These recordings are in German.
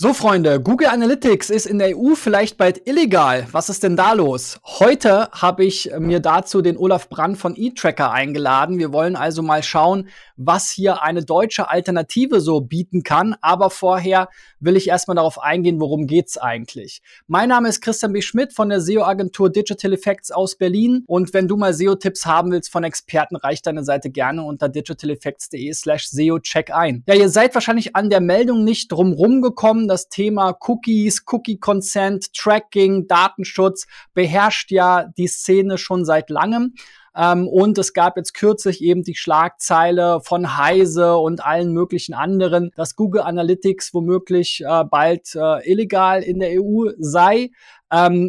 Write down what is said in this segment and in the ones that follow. So, Freunde, Google Analytics ist in der EU vielleicht bald illegal. Was ist denn da los? Heute habe ich mir dazu den Olaf Brandt von etracker eingeladen. Wir wollen also mal schauen, was hier eine deutsche Alternative so bieten kann. Aber vorher will ich erstmal darauf eingehen, worum geht's eigentlich. Mein Name ist Christian B. Schmidt von der SEO-Agentur Digital Effects aus Berlin. Und wenn du mal SEO-Tipps haben willst von Experten, reich deine Seite gerne unter digitaleffects.de/SEO-Check ein. Ja, ihr seid wahrscheinlich an der Meldung nicht drumherum gekommen. Das Thema Cookies, Cookie-Consent, Tracking, Datenschutz beherrscht ja die Szene schon seit langem. Und es gab jetzt kürzlich eben die Schlagzeile von Heise und allen möglichen anderen, dass Google Analytics womöglich bald illegal in der EU sei.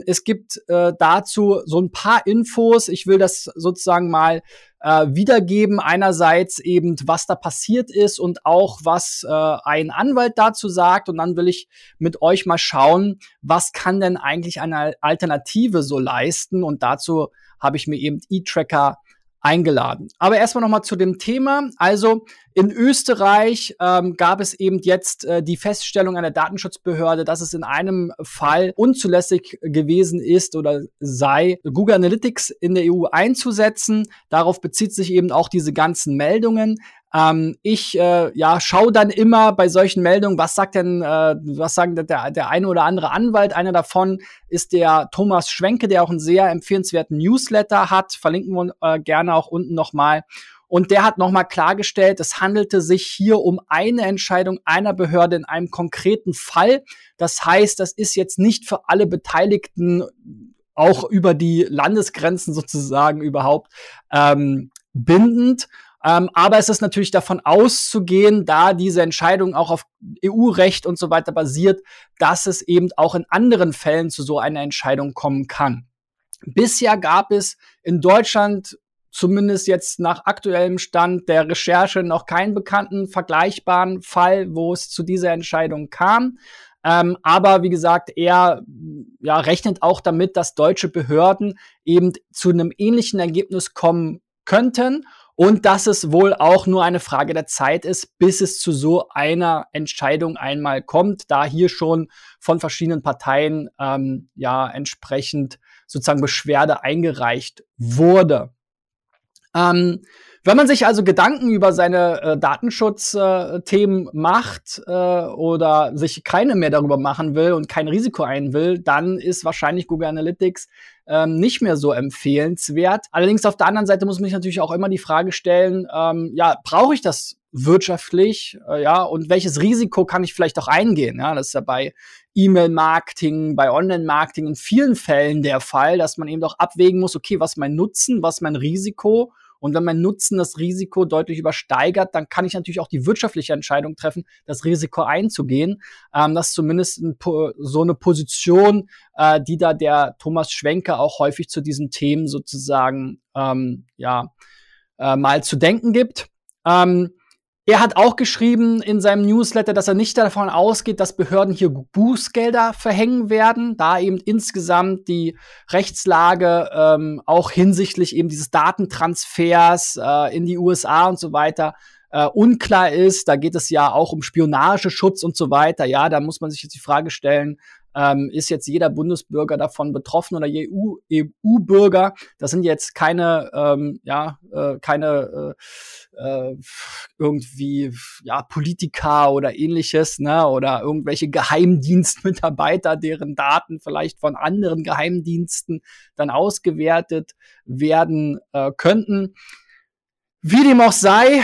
Es gibt dazu so ein paar Infos. Ich will das sozusagen mal wiedergeben. Einerseits eben, was da passiert ist und auch, was ein Anwalt dazu sagt. Und dann will ich mit euch mal schauen, was kann denn eigentlich eine Alternative so leisten? Und dazu habe ich mir eben etracker eingeladen. Aber erstmal nochmal zu dem Thema. Also in Österreich gab es eben jetzt die Feststellung einer Datenschutzbehörde, dass es in einem Fall unzulässig gewesen ist oder sei, Google Analytics in der EU einzusetzen. Darauf bezieht sich eben auch diese ganzen Meldungen. Ich schaue dann immer bei solchen Meldungen, was sagt denn der eine oder andere Anwalt. Einer davon ist der Thomas Schwenke, der auch einen sehr empfehlenswerten Newsletter hat. Verlinken wir gerne auch unten nochmal. Und der hat nochmal klargestellt, es handelte sich hier um eine Entscheidung einer Behörde in einem konkreten Fall. Das heißt, das ist jetzt nicht für alle Beteiligten auch über die Landesgrenzen sozusagen überhaupt bindend. Aber es ist natürlich davon auszugehen, da diese Entscheidung auch auf EU-Recht und so weiter basiert, dass es eben auch in anderen Fällen zu so einer Entscheidung kommen kann. Bisher gab es in Deutschland, zumindest jetzt nach aktuellem Stand der Recherche, noch keinen bekannten vergleichbaren Fall, wo es zu dieser Entscheidung kam. Aber wie gesagt, er rechnet auch damit, dass deutsche Behörden eben zu einem ähnlichen Ergebnis kommen könnten. Und dass es wohl auch nur eine Frage der Zeit ist, bis es zu so einer Entscheidung einmal kommt, da hier schon von verschiedenen Parteien entsprechend sozusagen Beschwerde eingereicht wurde. Wenn man sich also Gedanken über seine Datenschutzthemen macht oder sich keine mehr darüber machen will und kein Risiko ein will, dann ist wahrscheinlich Google Analytics nicht mehr so empfehlenswert. Allerdings auf der anderen Seite muss man sich natürlich auch immer die Frage stellen, brauche ich das wirtschaftlich? Und welches Risiko kann ich vielleicht auch eingehen? Ja, das ist ja bei E-Mail-Marketing, bei Online-Marketing in vielen Fällen der Fall, dass man eben auch abwägen muss, okay, was mein Nutzen, was mein Risiko. Und wenn mein Nutzen das Risiko deutlich übersteigert, dann kann ich natürlich auch die wirtschaftliche Entscheidung treffen, das Risiko einzugehen. Das ist zumindest so eine Position, die da der Thomas Schwenke auch häufig zu diesen Themen sozusagen mal zu denken gibt. Er hat auch geschrieben in seinem Newsletter, dass er nicht davon ausgeht, dass Behörden hier Bußgelder verhängen werden, da eben insgesamt die Rechtslage auch hinsichtlich eben dieses Datentransfers in die USA und so weiter unklar ist. Da geht es ja auch um Spionageschutz und so weiter. Ja, da muss man sich jetzt die Frage stellen, ist jetzt jeder Bundesbürger davon betroffen oder EU-Bürger? Das sind jetzt keine Politiker oder ähnliches, ne, oder irgendwelche Geheimdienstmitarbeiter, deren Daten vielleicht von anderen Geheimdiensten dann ausgewertet werden könnten. Wie dem auch sei,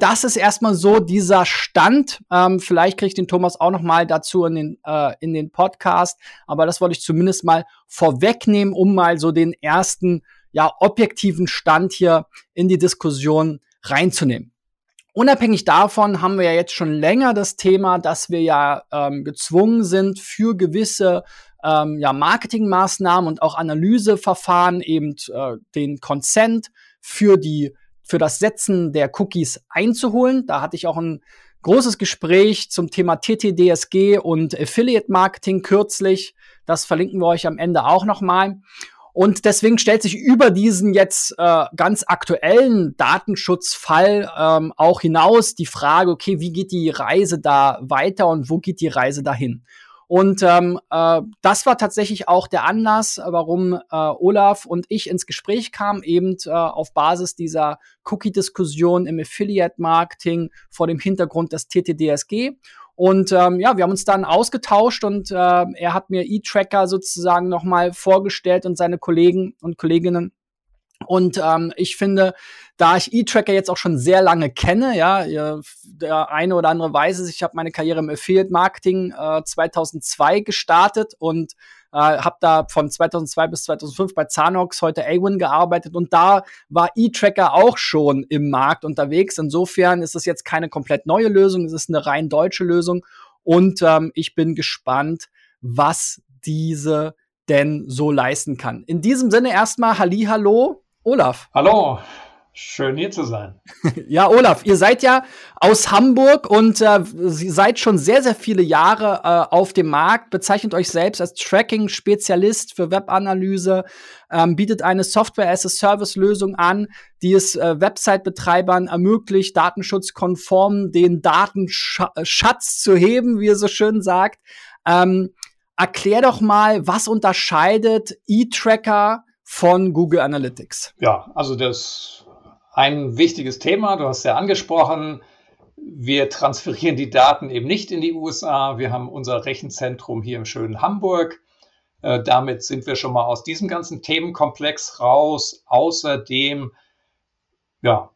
das ist erstmal so dieser Stand. Vielleicht kriege ich den Thomas auch nochmal dazu in den Podcast, aber das wollte ich zumindest mal vorwegnehmen, um mal so den ersten objektiven Stand hier in die Diskussion reinzunehmen. Unabhängig davon haben wir ja jetzt schon länger das Thema, dass wir gezwungen sind, für gewisse Marketingmaßnahmen und auch Analyseverfahren eben den Consent für das Setzen der Cookies einzuholen. Da hatte ich auch ein großes Gespräch zum Thema TTDSG und Affiliate Marketing kürzlich. Das verlinken wir euch am Ende auch nochmal. Und deswegen stellt sich über diesen jetzt ganz aktuellen Datenschutzfall auch hinaus die Frage, okay, wie geht die Reise da weiter und wo geht die Reise dahin? Und das war tatsächlich auch der Anlass, warum Olaf und ich ins Gespräch kamen, eben auf Basis dieser Cookie-Diskussion im Affiliate-Marketing vor dem Hintergrund des TTDSG. Und ja, wir haben uns dann ausgetauscht und er hat mir etracker sozusagen nochmal vorgestellt und seine Kollegen und Kolleginnen. Und ich finde, da ich etracker jetzt auch schon sehr lange kenne, ja, der eine oder andere weiß es, ich habe meine Karriere im Affiliate-Marketing 2002 gestartet und habe da von 2002 bis 2005 bei Zanox, heute AWIN, gearbeitet und da war etracker auch schon im Markt unterwegs. Insofern ist es jetzt keine komplett neue Lösung, es ist eine rein deutsche Lösung und ich bin gespannt, was diese denn so leisten kann. In diesem Sinne erstmal Hallihallo, Olaf. Hallo, schön hier zu sein. Ja, Olaf, ihr seid ja aus Hamburg und seid schon sehr, sehr viele Jahre auf dem Markt, bezeichnet euch selbst als Tracking-Spezialist für Webanalyse, bietet eine Software-as-a-Service-Lösung an, die es Website-Betreibern ermöglicht, datenschutzkonform den Datenschatz zu heben, wie ihr so schön sagt. Erklär doch mal, was unterscheidet etracker von Google Analytics? Ja, also das ist ein wichtiges Thema. Du hast ja angesprochen, wir transferieren die Daten eben nicht in die USA. Wir haben unser Rechenzentrum hier im schönen Hamburg. Damit sind wir schon mal aus diesem ganzen Themenkomplex raus. Außerdem, ja,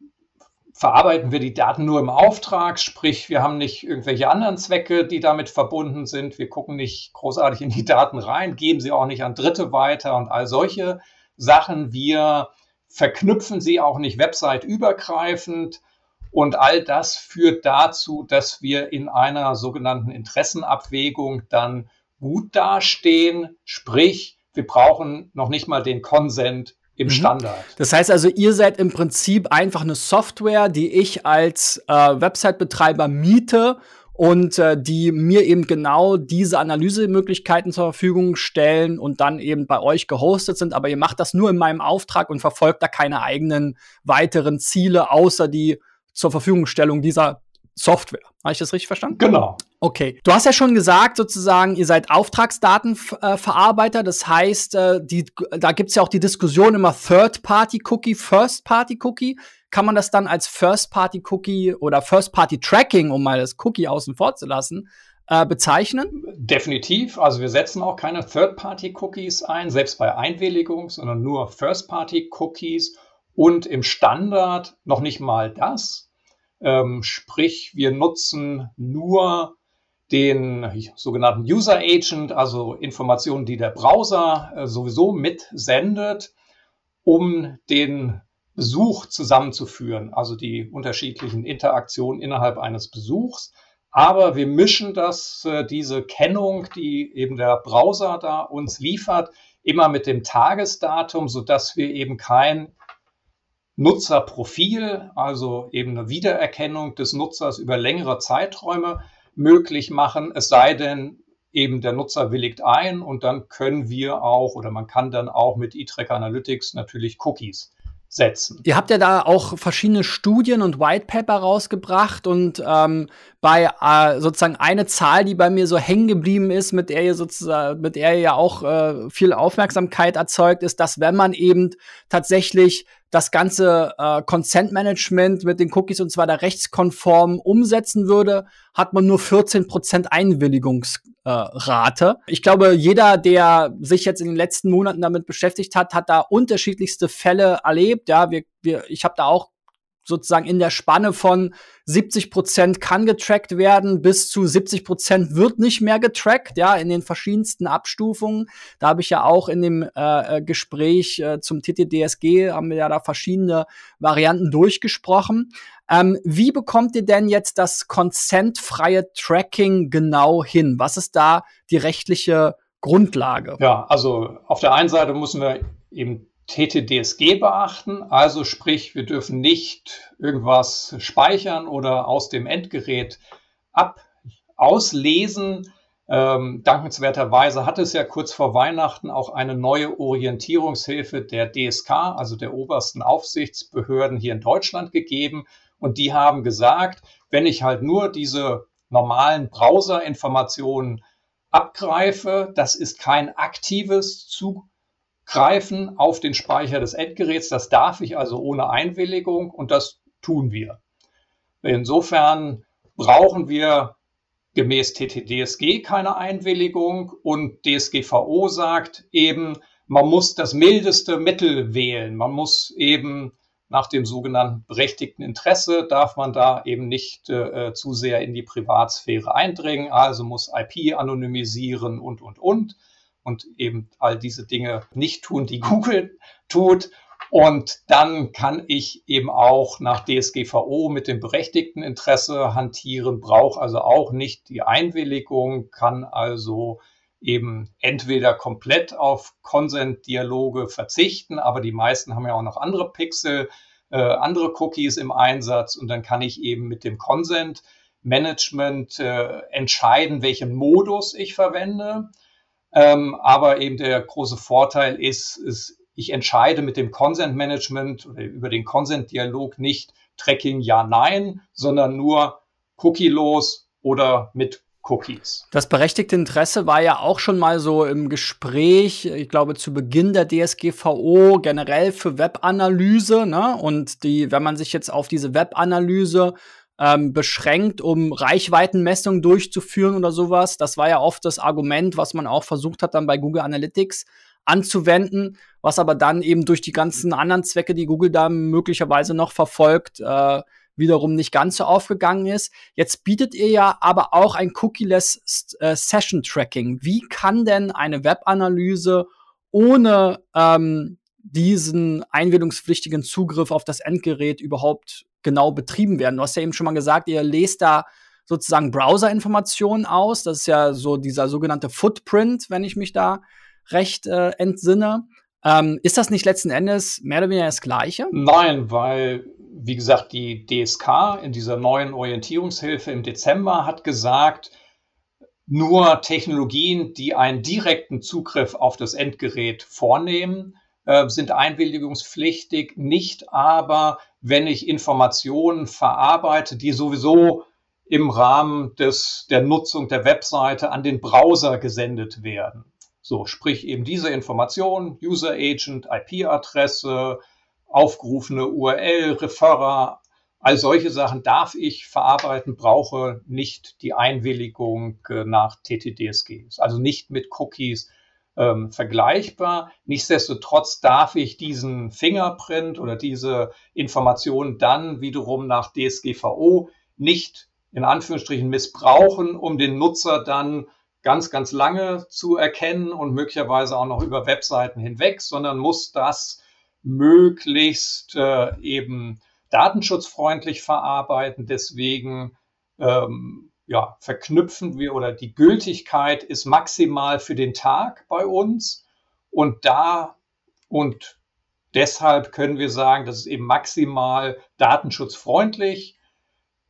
verarbeiten wir die Daten nur im Auftrag, sprich, wir haben nicht irgendwelche anderen Zwecke, die damit verbunden sind. Wir gucken nicht großartig in die Daten rein, geben sie auch nicht an Dritte weiter und all solche Sachen. Wir verknüpfen sie auch nicht website-übergreifend und all das führt dazu, dass wir in einer sogenannten Interessenabwägung dann gut dastehen, sprich, wir brauchen noch nicht mal den Consent im Standard. Das heißt also, ihr seid im Prinzip einfach eine Software, die ich als Website-Betreiber miete und die mir eben genau diese Analysemöglichkeiten zur Verfügung stellen und dann eben bei euch gehostet sind. Aber ihr macht das nur in meinem Auftrag und verfolgt da keine eigenen weiteren Ziele, außer die zur Verfügungstellung dieser Software. Habe ich das richtig verstanden? Genau. Okay. Du hast ja schon gesagt, sozusagen, ihr seid Auftragsdatenverarbeiter. Das heißt, da gibt's ja auch die Diskussion immer Third-Party-Cookie, First-Party-Cookie. Kann man das dann als First-Party-Cookie oder First-Party-Tracking, um mal das Cookie außen vor zu lassen, bezeichnen? Definitiv. Also wir setzen auch keine Third-Party-Cookies ein, selbst bei Einwilligung, sondern nur First-Party-Cookies und im Standard noch nicht mal das. Sprich, wir nutzen nur den sogenannten User Agent, also Informationen, die der Browser sowieso mitsendet, um den Besuch zusammenzuführen, also die unterschiedlichen Interaktionen innerhalb eines Besuchs. Aber wir mischen das, diese Kennung, die eben der Browser da uns liefert, immer mit dem Tagesdatum, sodass wir eben kein Nutzerprofil, also eben eine Wiedererkennung des Nutzers über längere Zeiträume möglich machen, es sei denn, eben der Nutzer willigt ein und dann können wir auch oder man kann dann auch mit etracker Analytics natürlich Cookies setzen. Ihr habt ja da auch verschiedene Studien und White Paper rausgebracht und bei sozusagen eine Zahl, die bei mir so hängen geblieben ist, mit der ihr sozusagen, mit der ihr ja auch viel Aufmerksamkeit erzeugt, ist, dass wenn man eben tatsächlich das ganze Consent-Management mit den Cookies und zwar da rechtskonform umsetzen würde, hat man nur 14% Einwilligungsrate. Ich glaube, jeder, der sich jetzt in den letzten Monaten damit beschäftigt hat, hat da unterschiedlichste Fälle erlebt. Ja, ich habe da auch sozusagen in der Spanne von 70% kann getrackt werden, bis zu 70% wird nicht mehr getrackt, ja, in den verschiedensten Abstufungen. Da habe ich ja auch in dem Gespräch zum TTDSG, haben wir ja da verschiedene Varianten durchgesprochen. Wie bekommt ihr denn jetzt das consentfreie Tracking genau hin? Was ist da die rechtliche Grundlage? Ja, also auf der einen Seite müssen wir eben TTDSG beachten, also sprich, wir dürfen nicht irgendwas speichern oder aus dem Endgerät auslesen. Dankenswerterweise hatte es ja kurz vor Weihnachten auch eine neue Orientierungshilfe der DSK, also der obersten Aufsichtsbehörden hier in Deutschland, gegeben. Und die haben gesagt, wenn ich halt nur diese normalen Browserinformationen abgreife, das ist kein aktives Zugreifen auf den Speicher des Endgeräts. Das darf ich also ohne Einwilligung und das tun wir. Insofern brauchen wir gemäß TTDSG keine Einwilligung und DSGVO sagt eben, man muss das mildeste Mittel wählen. Man muss eben nach dem sogenannten berechtigten Interesse, darf man da eben nicht zu sehr in die Privatsphäre eindringen, also muss IP anonymisieren und. Und eben all diese Dinge nicht tun, die Google tut. Und dann kann ich eben auch nach DSGVO mit dem berechtigten Interesse hantieren, brauche also auch nicht die Einwilligung, kann also eben entweder komplett auf Consent-Dialoge verzichten, aber die meisten haben ja auch noch andere Pixel, andere Cookies im Einsatz und dann kann ich eben mit dem Consent-Management entscheiden, welchen Modus ich verwende. Aber eben der große Vorteil ist, ich entscheide mit dem Consent-Management oder über den Consent-Dialog nicht Tracking ja, nein, sondern nur cookielos oder mit Cookies. Das berechtigte Interesse war ja auch schon mal so im Gespräch, ich glaube zu Beginn der DSGVO generell für Webanalyse, ne? Und wenn man sich jetzt auf diese Webanalyse beschränkt, um Reichweitenmessungen durchzuführen oder sowas, das war ja oft das Argument, was man auch versucht hat dann bei Google Analytics anzuwenden, was aber dann eben durch die ganzen anderen Zwecke, die Google da möglicherweise noch verfolgt, wiederum nicht ganz so aufgegangen ist. Jetzt bietet ihr ja aber auch ein cookieless Session Tracking. Wie kann denn eine Webanalyse ohne diesen einwilligungspflichtigen Zugriff auf das Endgerät überhaupt genau betrieben werden? Du hast ja eben schon mal gesagt, ihr lest da sozusagen Browserinformationen aus. Das ist ja so dieser sogenannte Footprint, wenn ich mich da recht entsinne. Ist das nicht letzten Endes mehr oder weniger das Gleiche? Nein, weil, wie gesagt, die DSK in dieser neuen Orientierungshilfe im Dezember hat gesagt, nur Technologien, die einen direkten Zugriff auf das Endgerät vornehmen, sind einwilligungspflichtig. Nicht aber, wenn ich Informationen verarbeite, die sowieso im Rahmen der Nutzung der Webseite an den Browser gesendet werden. So, sprich eben diese Informationen, User Agent, IP-Adresse, aufgerufene URL, Referrer, all solche Sachen darf ich verarbeiten, brauche nicht die Einwilligung nach TTDSG. Ist also nicht mit Cookies vergleichbar. Nichtsdestotrotz darf ich diesen Fingerprint oder diese Informationen dann wiederum nach DSGVO nicht in Anführungsstrichen missbrauchen, um den Nutzer dann ganz, ganz lange zu erkennen und möglicherweise auch noch über Webseiten hinweg, sondern muss das möglichst eben datenschutzfreundlich verarbeiten. Deswegen verknüpfen wir oder die Gültigkeit ist maximal für den Tag bei uns und deshalb können wir sagen, das ist eben maximal datenschutzfreundlich.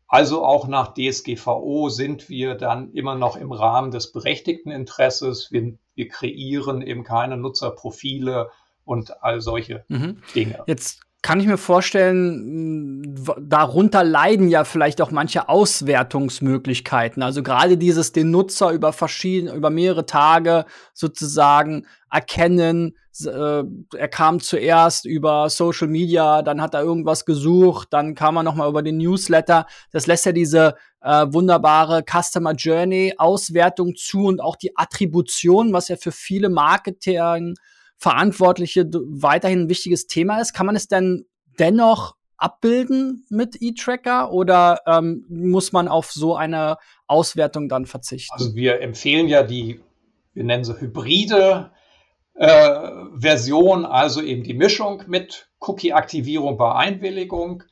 Also auch nach DSGVO sind wir dann immer noch im Rahmen des berechtigten Interesses. Wir kreieren eben keine Nutzerprofile und all solche Dinge. Jetzt kann ich mir vorstellen, darunter leiden ja vielleicht auch manche Auswertungsmöglichkeiten. Also gerade dieses den Nutzer über mehrere Tage sozusagen erkennen. Er kam zuerst über Social Media, dann hat er irgendwas gesucht, dann kam er nochmal über den Newsletter. Das lässt ja diese wunderbare Customer Journey Auswertung zu und auch die Attribution, was ja für viele Marketing Verantwortliche weiterhin ein wichtiges Thema ist. Kann man es denn dennoch abbilden mit eTracker oder muss man auf so eine Auswertung dann verzichten? Also wir empfehlen ja wir nennen sie hybride Version, also eben die Mischung mit Cookie-Aktivierung bei Einwilligung,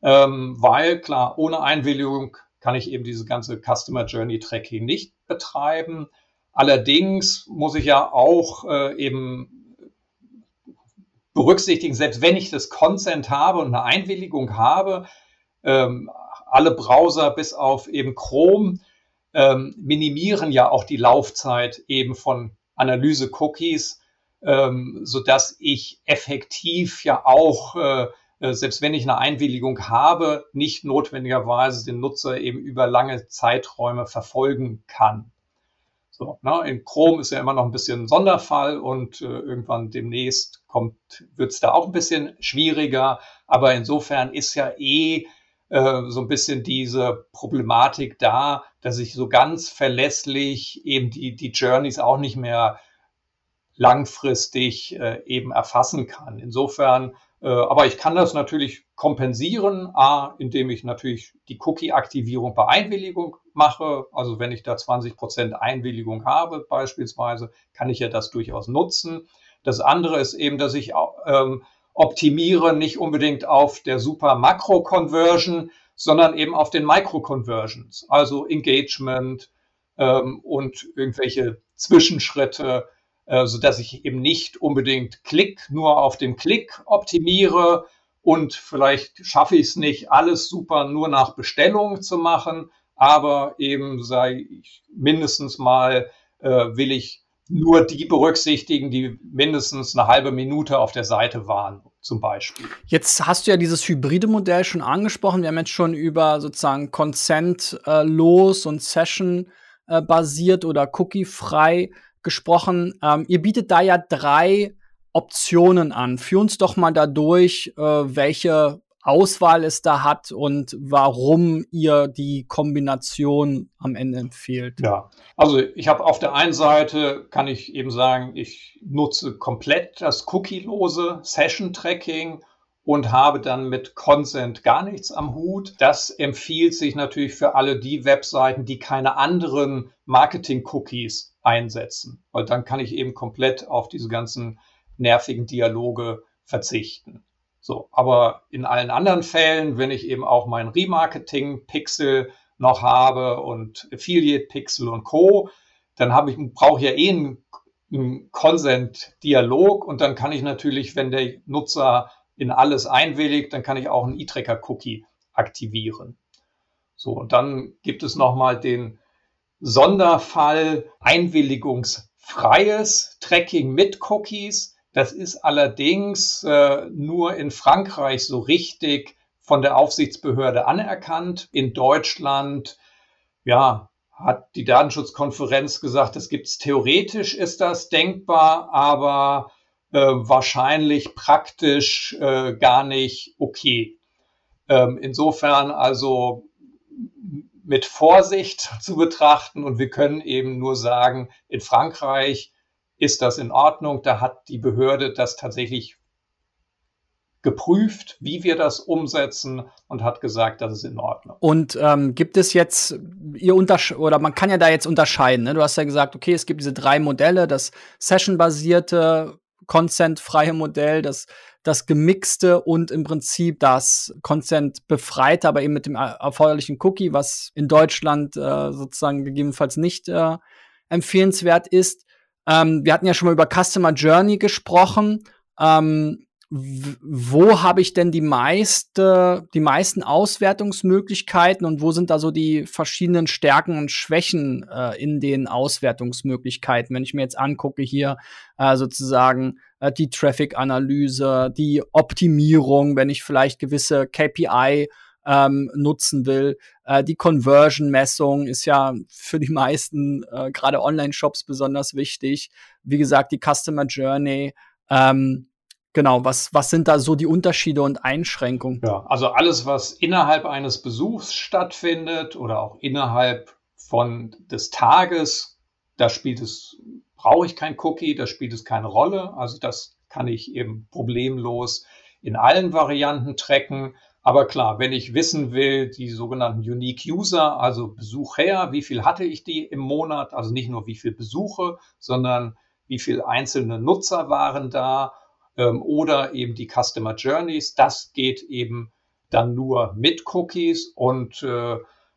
weil klar, ohne Einwilligung kann ich eben diese ganze Customer Journey Tracking nicht betreiben. Allerdings muss ich ja auch eben berücksichtigen, selbst wenn ich das Consent habe und eine Einwilligung habe, alle Browser bis auf eben Chrome minimieren ja auch die Laufzeit eben von Analyse-Cookies, sodass ich effektiv ja auch, selbst wenn ich eine Einwilligung habe, nicht notwendigerweise den Nutzer eben über lange Zeiträume verfolgen kann. So, ne? In Chrome ist ja immer noch ein bisschen ein Sonderfall und irgendwann demnächst wird es da auch ein bisschen schwieriger. Aber insofern ist ja so ein bisschen diese Problematik da, dass ich so ganz verlässlich eben die Journeys auch nicht mehr langfristig eben erfassen kann. Insofern, aber ich kann das natürlich kompensieren, indem ich natürlich die Cookie-Aktivierung bei Einwilligung mache. Also wenn ich da 20% Einwilligung habe beispielsweise, kann ich ja das durchaus nutzen. Das andere ist eben, dass ich optimiere nicht unbedingt auf der super Makro-Conversion, sondern eben auf den Micro-Conversions, also Engagement und irgendwelche Zwischenschritte, sodass ich eben nicht unbedingt nur auf dem Klick optimiere und vielleicht schaffe ich es nicht, alles super nur nach Bestellung zu machen, aber eben sei ich mindestens mal, will ich nur die berücksichtigen, die mindestens eine halbe Minute auf der Seite waren, zum Beispiel. Jetzt hast du ja dieses hybride Modell schon angesprochen. Wir haben jetzt schon über sozusagen Consent-los und Session-basiert oder Cookie-frei gesprochen. Ihr bietet da ja 3 Optionen an. Führ uns doch mal dadurch, welche Auswahl es da hat und warum ihr die Kombination am Ende empfiehlt. Ja, also ich habe auf der einen Seite, kann ich eben sagen, ich nutze komplett das cookielose Session-Tracking und habe dann mit Consent gar nichts am Hut. Das empfiehlt sich natürlich für alle die Webseiten, die keine anderen Marketing-Cookies einsetzen, weil dann kann ich eben komplett auf diese ganzen nervigen Dialoge verzichten. So, aber in allen anderen Fällen, wenn ich eben auch meinen Remarketing-Pixel noch habe und Affiliate-Pixel und Co., dann brauche ich ja einen Consent-Dialog und dann kann ich natürlich, wenn der Nutzer in alles einwilligt, dann kann ich auch einen e-Tracker-Cookie aktivieren. So, und dann gibt es nochmal den Sonderfall einwilligungsfreies Tracking mit Cookies. Das ist allerdings nur in Frankreich so richtig von der Aufsichtsbehörde anerkannt. In Deutschland, ja, hat die Datenschutzkonferenz gesagt, das gibt's theoretisch, ist das denkbar, aber wahrscheinlich praktisch gar nicht okay. Insofern also mit Vorsicht zu betrachten und wir können eben nur sagen, in Frankreich ist das in Ordnung? Da hat die Behörde das tatsächlich geprüft, wie wir das umsetzen und hat gesagt, das ist in Ordnung. Und gibt es jetzt, man kann ja da jetzt unterscheiden, ne? Du hast ja gesagt, okay, es gibt diese 3 Modelle, das Session-basierte, Consent-freie Modell, das gemixte und im Prinzip das Consent-befreite, aber eben mit dem erforderlichen Cookie, was in Deutschland sozusagen gegebenenfalls nicht empfehlenswert ist. Wir hatten ja schon mal über Customer Journey gesprochen. Wo habe ich denn die meisten Auswertungsmöglichkeiten und wo sind da so die verschiedenen Stärken und Schwächen in den Auswertungsmöglichkeiten? Wenn ich mir jetzt angucke hier sozusagen die Traffic-Analyse, die Optimierung, wenn ich vielleicht gewisse KPI nutzen will. Die Conversion-Messung ist ja für die meisten, gerade Online-Shops, besonders wichtig. Wie gesagt, die Customer Journey. Genau, was sind da so die Unterschiede und Einschränkungen? Ja, also alles, was innerhalb eines Besuchs stattfindet oder auch innerhalb des Tages, brauche ich kein Cookie, da spielt es keine Rolle. Also das kann ich eben problemlos in allen Varianten tracken. Aber klar, wenn ich wissen will, die sogenannten Unique User, also Besucher, wie viel hatte ich die im Monat? Also nicht nur wie viel Besuche, sondern wie viel einzelne Nutzer waren da oder eben die Customer Journeys. Das geht eben dann nur mit Cookies und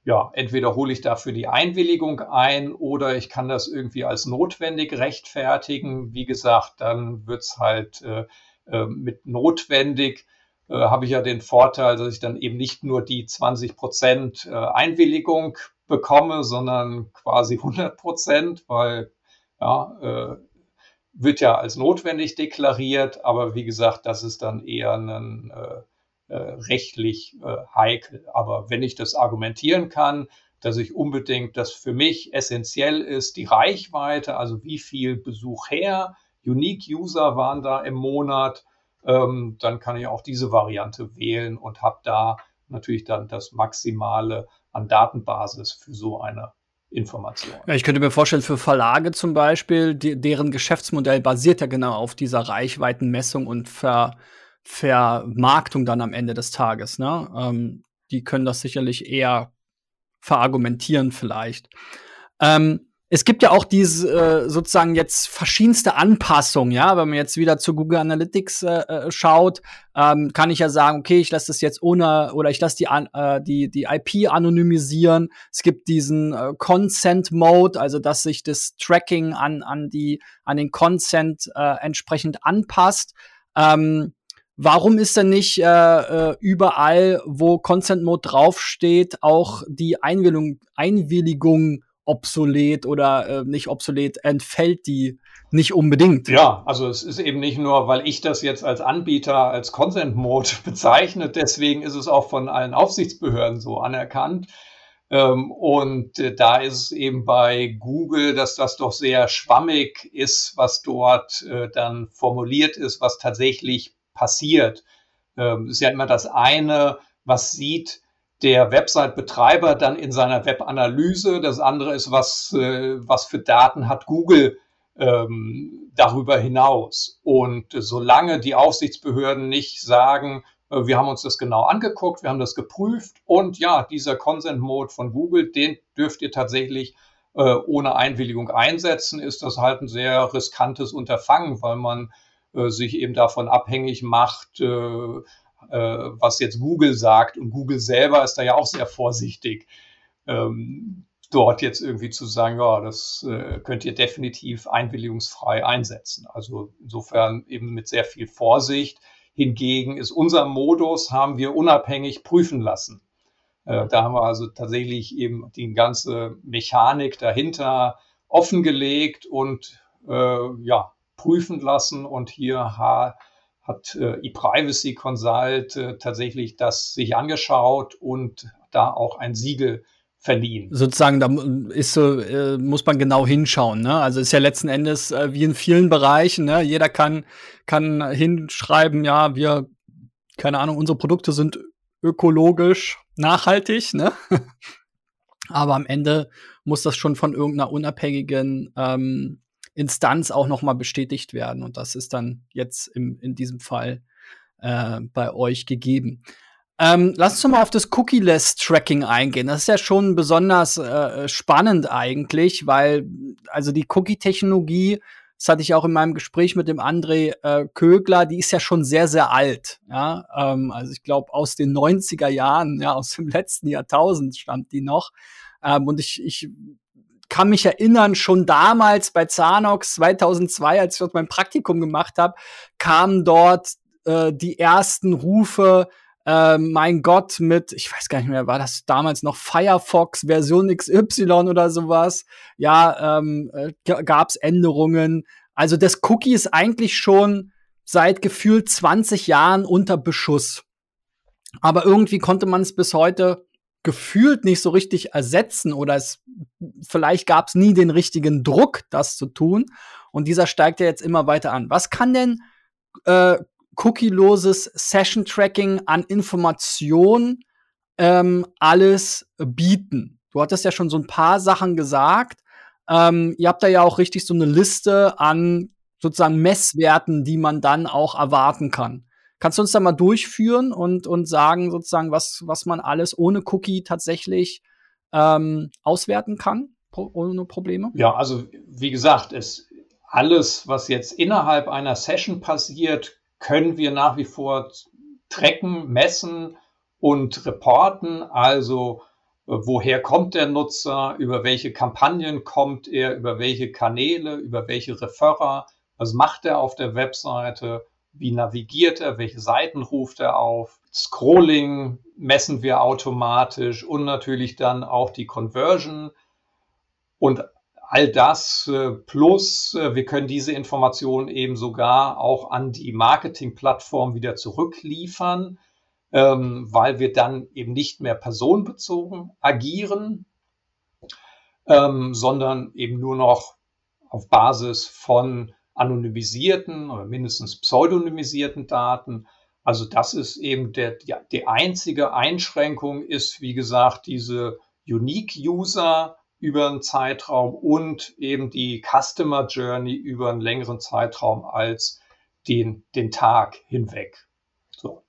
ja, entweder hole ich dafür die Einwilligung ein oder ich kann das irgendwie als notwendig rechtfertigen. Wie gesagt, dann wird es halt mit notwendig habe ich ja den Vorteil, dass ich dann eben nicht nur die 20% Einwilligung bekomme, sondern quasi 100%, weil ja, wird ja als notwendig deklariert, aber wie gesagt, das ist dann eher ein rechtlich heikel. Aber wenn ich das argumentieren kann, dass ich unbedingt, dass für mich essentiell ist, die Reichweite, also wie viel Besuch her, Unique-User waren da im Monat, dann kann ich auch diese Variante wählen und habe da natürlich dann das Maximale an Datenbasis für so eine Information. Ja, ich könnte mir vorstellen, für Verlage zum Beispiel, deren Geschäftsmodell basiert ja genau auf dieser Reichweitenmessung und Vermarktung dann am Ende des Tages. Ne? Die können das sicherlich eher verargumentieren vielleicht. Es gibt ja auch diese sozusagen jetzt verschiedenste Anpassungen, ja, wenn man jetzt wieder zu Google Analytics schaut, kann ich ja sagen, okay, ich lasse das jetzt ohne, oder ich lasse die IP anonymisieren. Es gibt diesen Consent Mode, also dass sich das Tracking an den Consent entsprechend anpasst. Warum ist denn nicht überall, wo Consent Mode draufsteht, auch die Einwilligung obsolet oder nicht obsolet, entfällt die nicht unbedingt. Ja, also es ist eben nicht nur, weil ich das jetzt als Anbieter als Consent-Mode bezeichne, deswegen ist es auch von allen Aufsichtsbehörden so anerkannt. Und da ist es eben bei Google, dass das doch sehr schwammig ist, was dort dann formuliert ist, was tatsächlich passiert. Ist ja immer das eine, was sieht der Website-Betreiber dann in seiner Web-Analyse. Das andere ist, was für Daten hat Google darüber hinaus. Und solange die Aufsichtsbehörden nicht sagen, wir haben uns das genau angeguckt, wir haben das geprüft und ja, dieser Consent-Mode von Google, den dürft ihr tatsächlich ohne Einwilligung einsetzen, ist das halt ein sehr riskantes Unterfangen, weil man sich eben davon abhängig macht, was jetzt Google sagt, und Google selber ist da ja auch sehr vorsichtig, dort jetzt irgendwie zu sagen, ja, das könnt ihr definitiv einwilligungsfrei einsetzen. Also insofern eben mit sehr viel Vorsicht. Hingegen ist unser Modus, haben wir unabhängig prüfen lassen. Da haben wir also tatsächlich eben die ganze Mechanik dahinter offengelegt und ja, prüfen lassen, und hier hat e-Privacy Consult tatsächlich das sich angeschaut und da auch ein Siegel verliehen. Sozusagen, da ist so, muss man genau hinschauen. Ne? Also ist ja letzten Endes wie in vielen Bereichen. Ne? Jeder kann hinschreiben, ja, wir, keine Ahnung, unsere Produkte sind ökologisch nachhaltig. Ne? Aber am Ende muss das schon von irgendeiner unabhängigen Instanz auch nochmal bestätigt werden. Und das ist dann jetzt in diesem Fall bei euch gegeben. Lass uns mal auf das Cookie-Less-Tracking eingehen. Das ist ja schon besonders spannend eigentlich, weil also die Cookie-Technologie, das hatte ich auch in meinem Gespräch mit dem André Kögler, die ist ja schon sehr, sehr alt. Ja? Also ich glaube, aus den 90er Jahren, ja, aus dem letzten Jahrtausend stammt die noch. Und ich kann mich erinnern, schon damals bei Zanox 2002, als ich dort mein Praktikum gemacht habe, kamen dort die ersten Rufe, mein Gott, mit, ich weiß gar nicht mehr, war das damals noch Firefox Version XY oder sowas? Ja, gab's Änderungen. Also das Cookie ist eigentlich schon seit gefühlt 20 Jahren unter Beschuss. Aber irgendwie konnte man es bis heute gefühlt nicht so richtig ersetzen, oder vielleicht gab es nie den richtigen Druck, das zu tun. Und dieser steigt ja jetzt immer weiter an. Was kann denn cookieloses Session-Tracking an Informationen alles bieten? Du hattest ja schon so ein paar Sachen gesagt. Ihr habt da ja auch richtig so eine Liste an sozusagen Messwerten, die man dann auch erwarten kann. Kannst du uns da mal durchführen und sagen sozusagen, was man alles ohne Cookie tatsächlich auswerten kann, ohne Probleme? Ja, also wie gesagt, alles, was jetzt innerhalb einer Session passiert, können wir nach wie vor tracken, messen und reporten. Also woher kommt der Nutzer, über welche Kampagnen kommt er, über welche Kanäle, über welche Referrer, was macht er auf der Webseite, wie navigiert er, welche Seiten ruft er auf, Scrolling messen wir automatisch und natürlich dann auch die Conversion und all das plus wir können diese Informationen eben sogar auch an die Marketingplattform wieder zurückliefern, weil wir dann eben nicht mehr personenbezogen agieren, sondern eben nur noch auf Basis von anonymisierten oder mindestens pseudonymisierten Daten. Also das ist eben die einzige Einschränkung ist, wie gesagt, diese Unique User über einen Zeitraum und eben die Customer Journey über einen längeren Zeitraum als den Tag hinweg. So,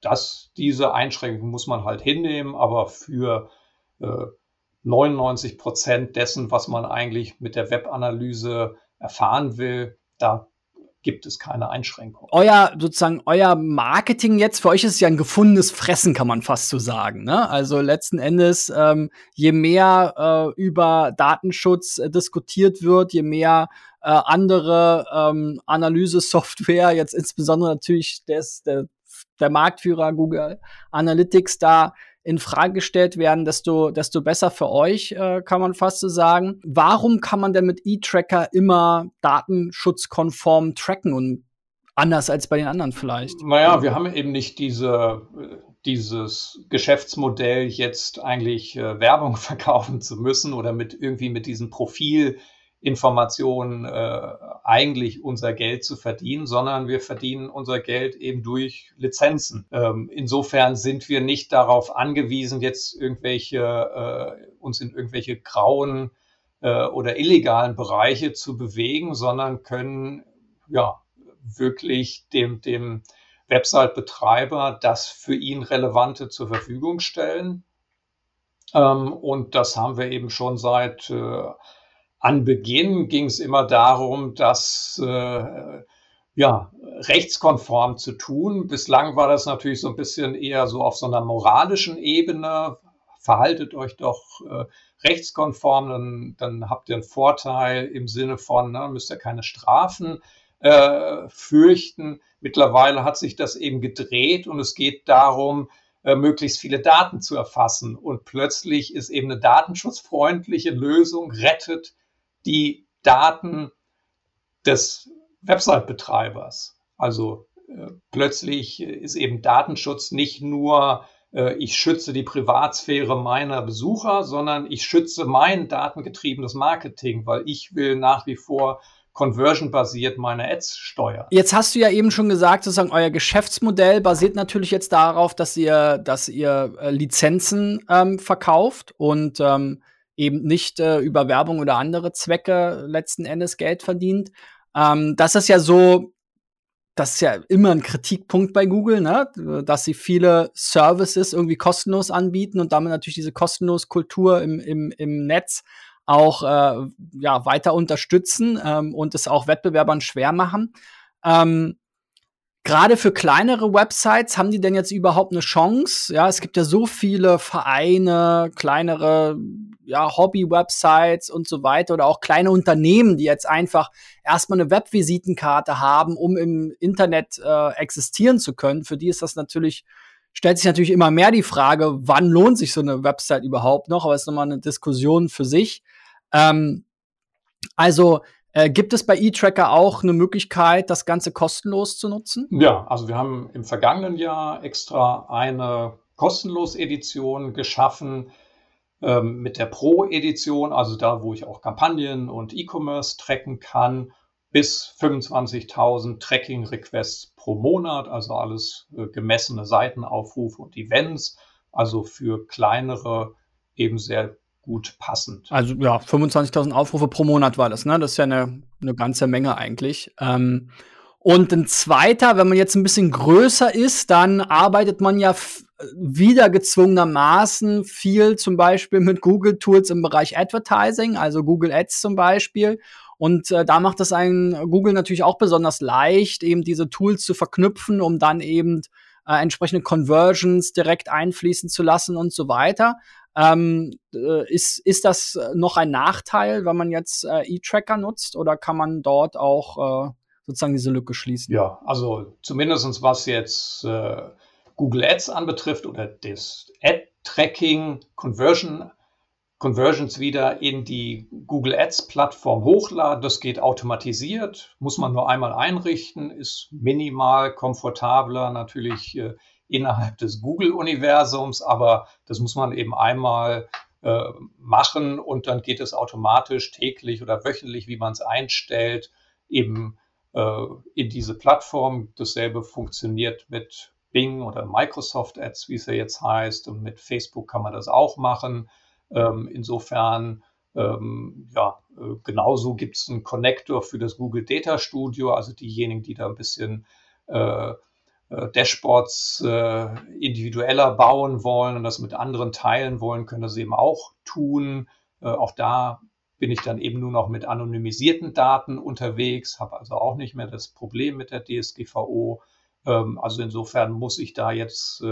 diese Einschränkung muss man halt hinnehmen, aber für 99% dessen, was man eigentlich mit der Webanalyse erfahren will, da gibt es keine Einschränkung. Euer Marketing jetzt, für euch ist es ja ein gefundenes Fressen, kann man fast so sagen, ne? Also letzten Endes, je mehr über Datenschutz diskutiert wird, je mehr andere Analyse-Software, jetzt insbesondere natürlich der Marktführer Google Analytics da in Frage gestellt werden, desto besser für euch, kann man fast so sagen. Warum kann man denn mit eTracker immer datenschutzkonform tracken und anders als bei den anderen vielleicht? Naja, wir haben eben nicht dieses Geschäftsmodell, jetzt eigentlich Werbung verkaufen zu müssen oder mit diesen Profilinformationen eigentlich unser Geld zu verdienen, sondern wir verdienen unser Geld eben durch Lizenzen. Insofern sind wir nicht darauf angewiesen, jetzt uns in irgendwelche grauen oder illegalen Bereiche zu bewegen, sondern können ja wirklich dem Website-Betreiber das für ihn Relevante zur Verfügung stellen. Und das haben wir eben schon seit an Beginn ging es immer darum, das rechtskonform zu tun. Bislang war das natürlich so ein bisschen eher so auf so einer moralischen Ebene. Verhaltet euch doch rechtskonform, dann habt ihr einen Vorteil im Sinne von, müsst ihr keine Strafen fürchten. Mittlerweile hat sich das eben gedreht und es geht darum, möglichst viele Daten zu erfassen. Und plötzlich ist eben eine datenschutzfreundliche Lösung, rettet die Daten des Website-Betreibers. Also plötzlich ist eben Datenschutz nicht nur, ich schütze die Privatsphäre meiner Besucher, sondern ich schütze mein datengetriebenes Marketing, weil ich will nach wie vor Conversion-basiert meine Ads steuern. Jetzt hast du ja eben schon gesagt, sozusagen euer Geschäftsmodell basiert natürlich jetzt darauf, dass ihr Lizenzen verkauft und eben nicht über Werbung oder andere Zwecke letzten Endes Geld verdient. Das ist ja immer ein Kritikpunkt bei Google, ne? Dass sie viele Services irgendwie kostenlos anbieten und damit natürlich diese kostenlose Kultur im Netz auch weiter unterstützen und es auch Wettbewerbern schwer machen. Gerade für kleinere Websites, haben die denn jetzt überhaupt eine Chance? Ja, es gibt ja so viele Vereine, kleinere Hobby-Websites und so weiter oder auch kleine Unternehmen, die jetzt einfach erstmal eine Webvisitenkarte haben, um im Internet existieren zu können. Für die ist das natürlich, stellt sich natürlich immer mehr die Frage, wann lohnt sich so eine Website überhaupt noch? Aber es ist nochmal eine Diskussion für sich. Gibt es bei eTracker auch eine Möglichkeit, das Ganze kostenlos zu nutzen? Ja, also wir haben im vergangenen Jahr extra eine kostenlos Edition geschaffen mit der Pro-Edition, also da, wo ich auch Kampagnen und E-Commerce tracken kann, bis 25.000 Tracking-Requests pro Monat, also alles gemessene Seitenaufrufe und Events, also für kleinere eben sehr gut passend. Also ja, 25.000 Aufrufe pro Monat war das, ne? Das ist ja eine ganze Menge eigentlich. Und ein zweiter, wenn man jetzt ein bisschen größer ist, dann arbeitet man ja wieder gezwungenermaßen viel zum Beispiel mit Google-Tools im Bereich Advertising, also Google Ads zum Beispiel. Und da macht es Google natürlich auch besonders leicht, eben diese Tools zu verknüpfen, um dann eben entsprechende Conversions direkt einfließen zu lassen und so weiter. Ist das noch ein Nachteil, wenn man jetzt eTracker nutzt, oder kann man dort auch sozusagen diese Lücke schließen? Ja, also zumindest was jetzt Google Ads anbetrifft oder das Ad-Tracking, Conversions wieder in die Google Ads-Plattform hochladen. Das geht automatisiert, muss man nur einmal einrichten, ist minimal komfortabler natürlich innerhalb des Google-Universums, aber das muss man eben einmal machen und dann geht es automatisch täglich oder wöchentlich, wie man es einstellt, eben in diese Plattform. Dasselbe funktioniert mit Bing oder Microsoft Ads, wie es ja jetzt heißt, und mit Facebook kann man das auch machen. Insofern, genauso gibt es einen Connector für das Google Data Studio, also diejenigen, die da ein bisschen Dashboards individueller bauen wollen und das mit anderen teilen wollen, können das eben auch tun. Auch da bin ich dann eben nur noch mit anonymisierten Daten unterwegs, habe also auch nicht mehr das Problem mit der DSGVO. Also insofern muss ich da jetzt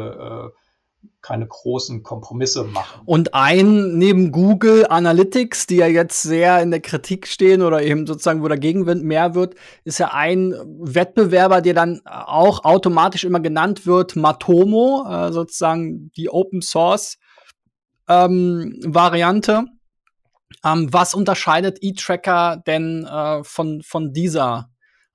keine großen Kompromisse machen. Und neben Google Analytics, die ja jetzt sehr in der Kritik stehen oder eben sozusagen, wo der Gegenwind mehr wird, ist ja ein Wettbewerber, der dann auch automatisch immer genannt wird, Matomo, sozusagen die Open-Source-Variante. Was unterscheidet eTracker denn von dieser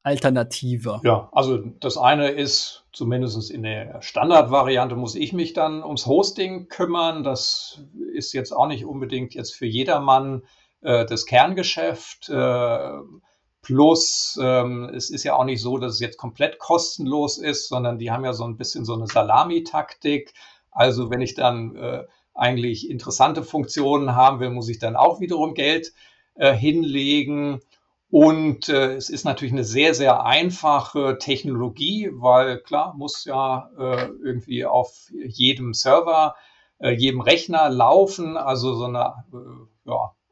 Alternative? Ja, also das eine ist, zumindest in der Standardvariante muss ich mich dann ums Hosting kümmern. Das ist jetzt auch nicht unbedingt jetzt für jedermann das Kerngeschäft. Es ist ja auch nicht so, dass es jetzt komplett kostenlos ist, sondern die haben ja so ein bisschen so eine Salamitaktik. Also wenn ich dann eigentlich interessante Funktionen haben will, muss ich dann auch wiederum Geld hinlegen. Und es ist natürlich eine sehr, sehr einfache Technologie, weil klar, muss ja irgendwie auf jedem Server, jedem Rechner laufen. Also so eine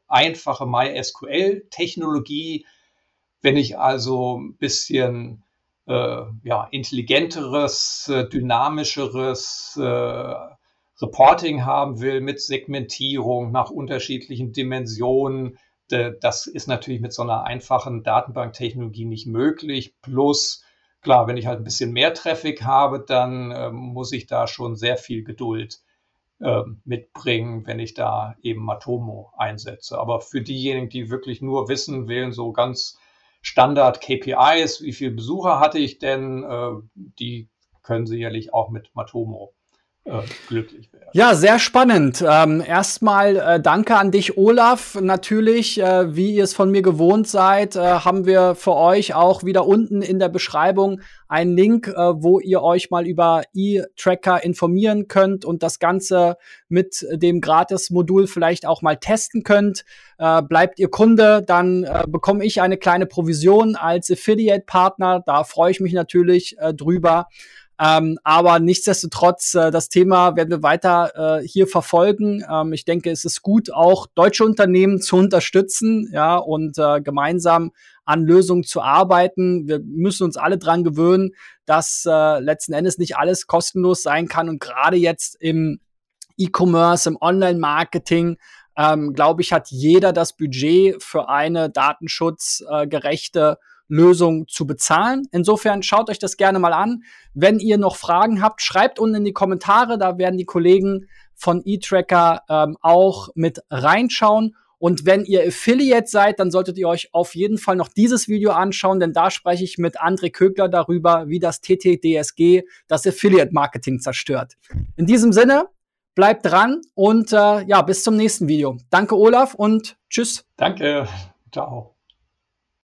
einfache MySQL-Technologie. Wenn ich also ein bisschen intelligenteres, dynamischeres Reporting haben will mit Segmentierung nach unterschiedlichen Dimensionen, das ist natürlich mit so einer einfachen Datenbanktechnologie nicht möglich. Plus, klar, wenn ich halt ein bisschen mehr Traffic habe, dann muss ich da schon sehr viel Geduld mitbringen, wenn ich da eben Matomo einsetze. Aber für diejenigen, die wirklich nur wissen wollen, so ganz Standard KPIs, wie viele Besucher hatte ich denn, die können sicherlich auch mit Matomo glücklich wäre. Ja, sehr spannend. Erstmal danke an dich, Olaf. Natürlich, wie ihr es von mir gewohnt seid, haben wir für euch auch wieder unten in der Beschreibung einen Link, wo ihr euch mal über eTracker informieren könnt und das Ganze mit dem Gratis-Modul vielleicht auch mal testen könnt. Bleibt ihr Kunde, dann bekomme ich eine kleine Provision als Affiliate-Partner. Da freue ich mich natürlich drüber. Aber nichtsdestotrotz, das Thema werden wir weiter hier verfolgen. Ich denke, es ist gut, auch deutsche Unternehmen zu unterstützen, ja, und gemeinsam an Lösungen zu arbeiten. Wir müssen uns alle dran gewöhnen, dass letzten Endes nicht alles kostenlos sein kann. Und gerade jetzt im E-Commerce, im Online-Marketing, glaube ich, hat jeder das Budget für eine datenschutzgerechte Lösung zu bezahlen. Insofern schaut euch das gerne mal an. Wenn ihr noch Fragen habt, schreibt unten in die Kommentare. Da werden die Kollegen von eTracker auch mit reinschauen. Und wenn ihr Affiliate seid, dann solltet ihr euch auf jeden Fall noch dieses Video anschauen, denn da spreche ich mit André Kögler darüber, wie das TTDSG das Affiliate-Marketing zerstört. In diesem Sinne, bleibt dran und bis zum nächsten Video. Danke, Olaf, und tschüss. Danke, ciao.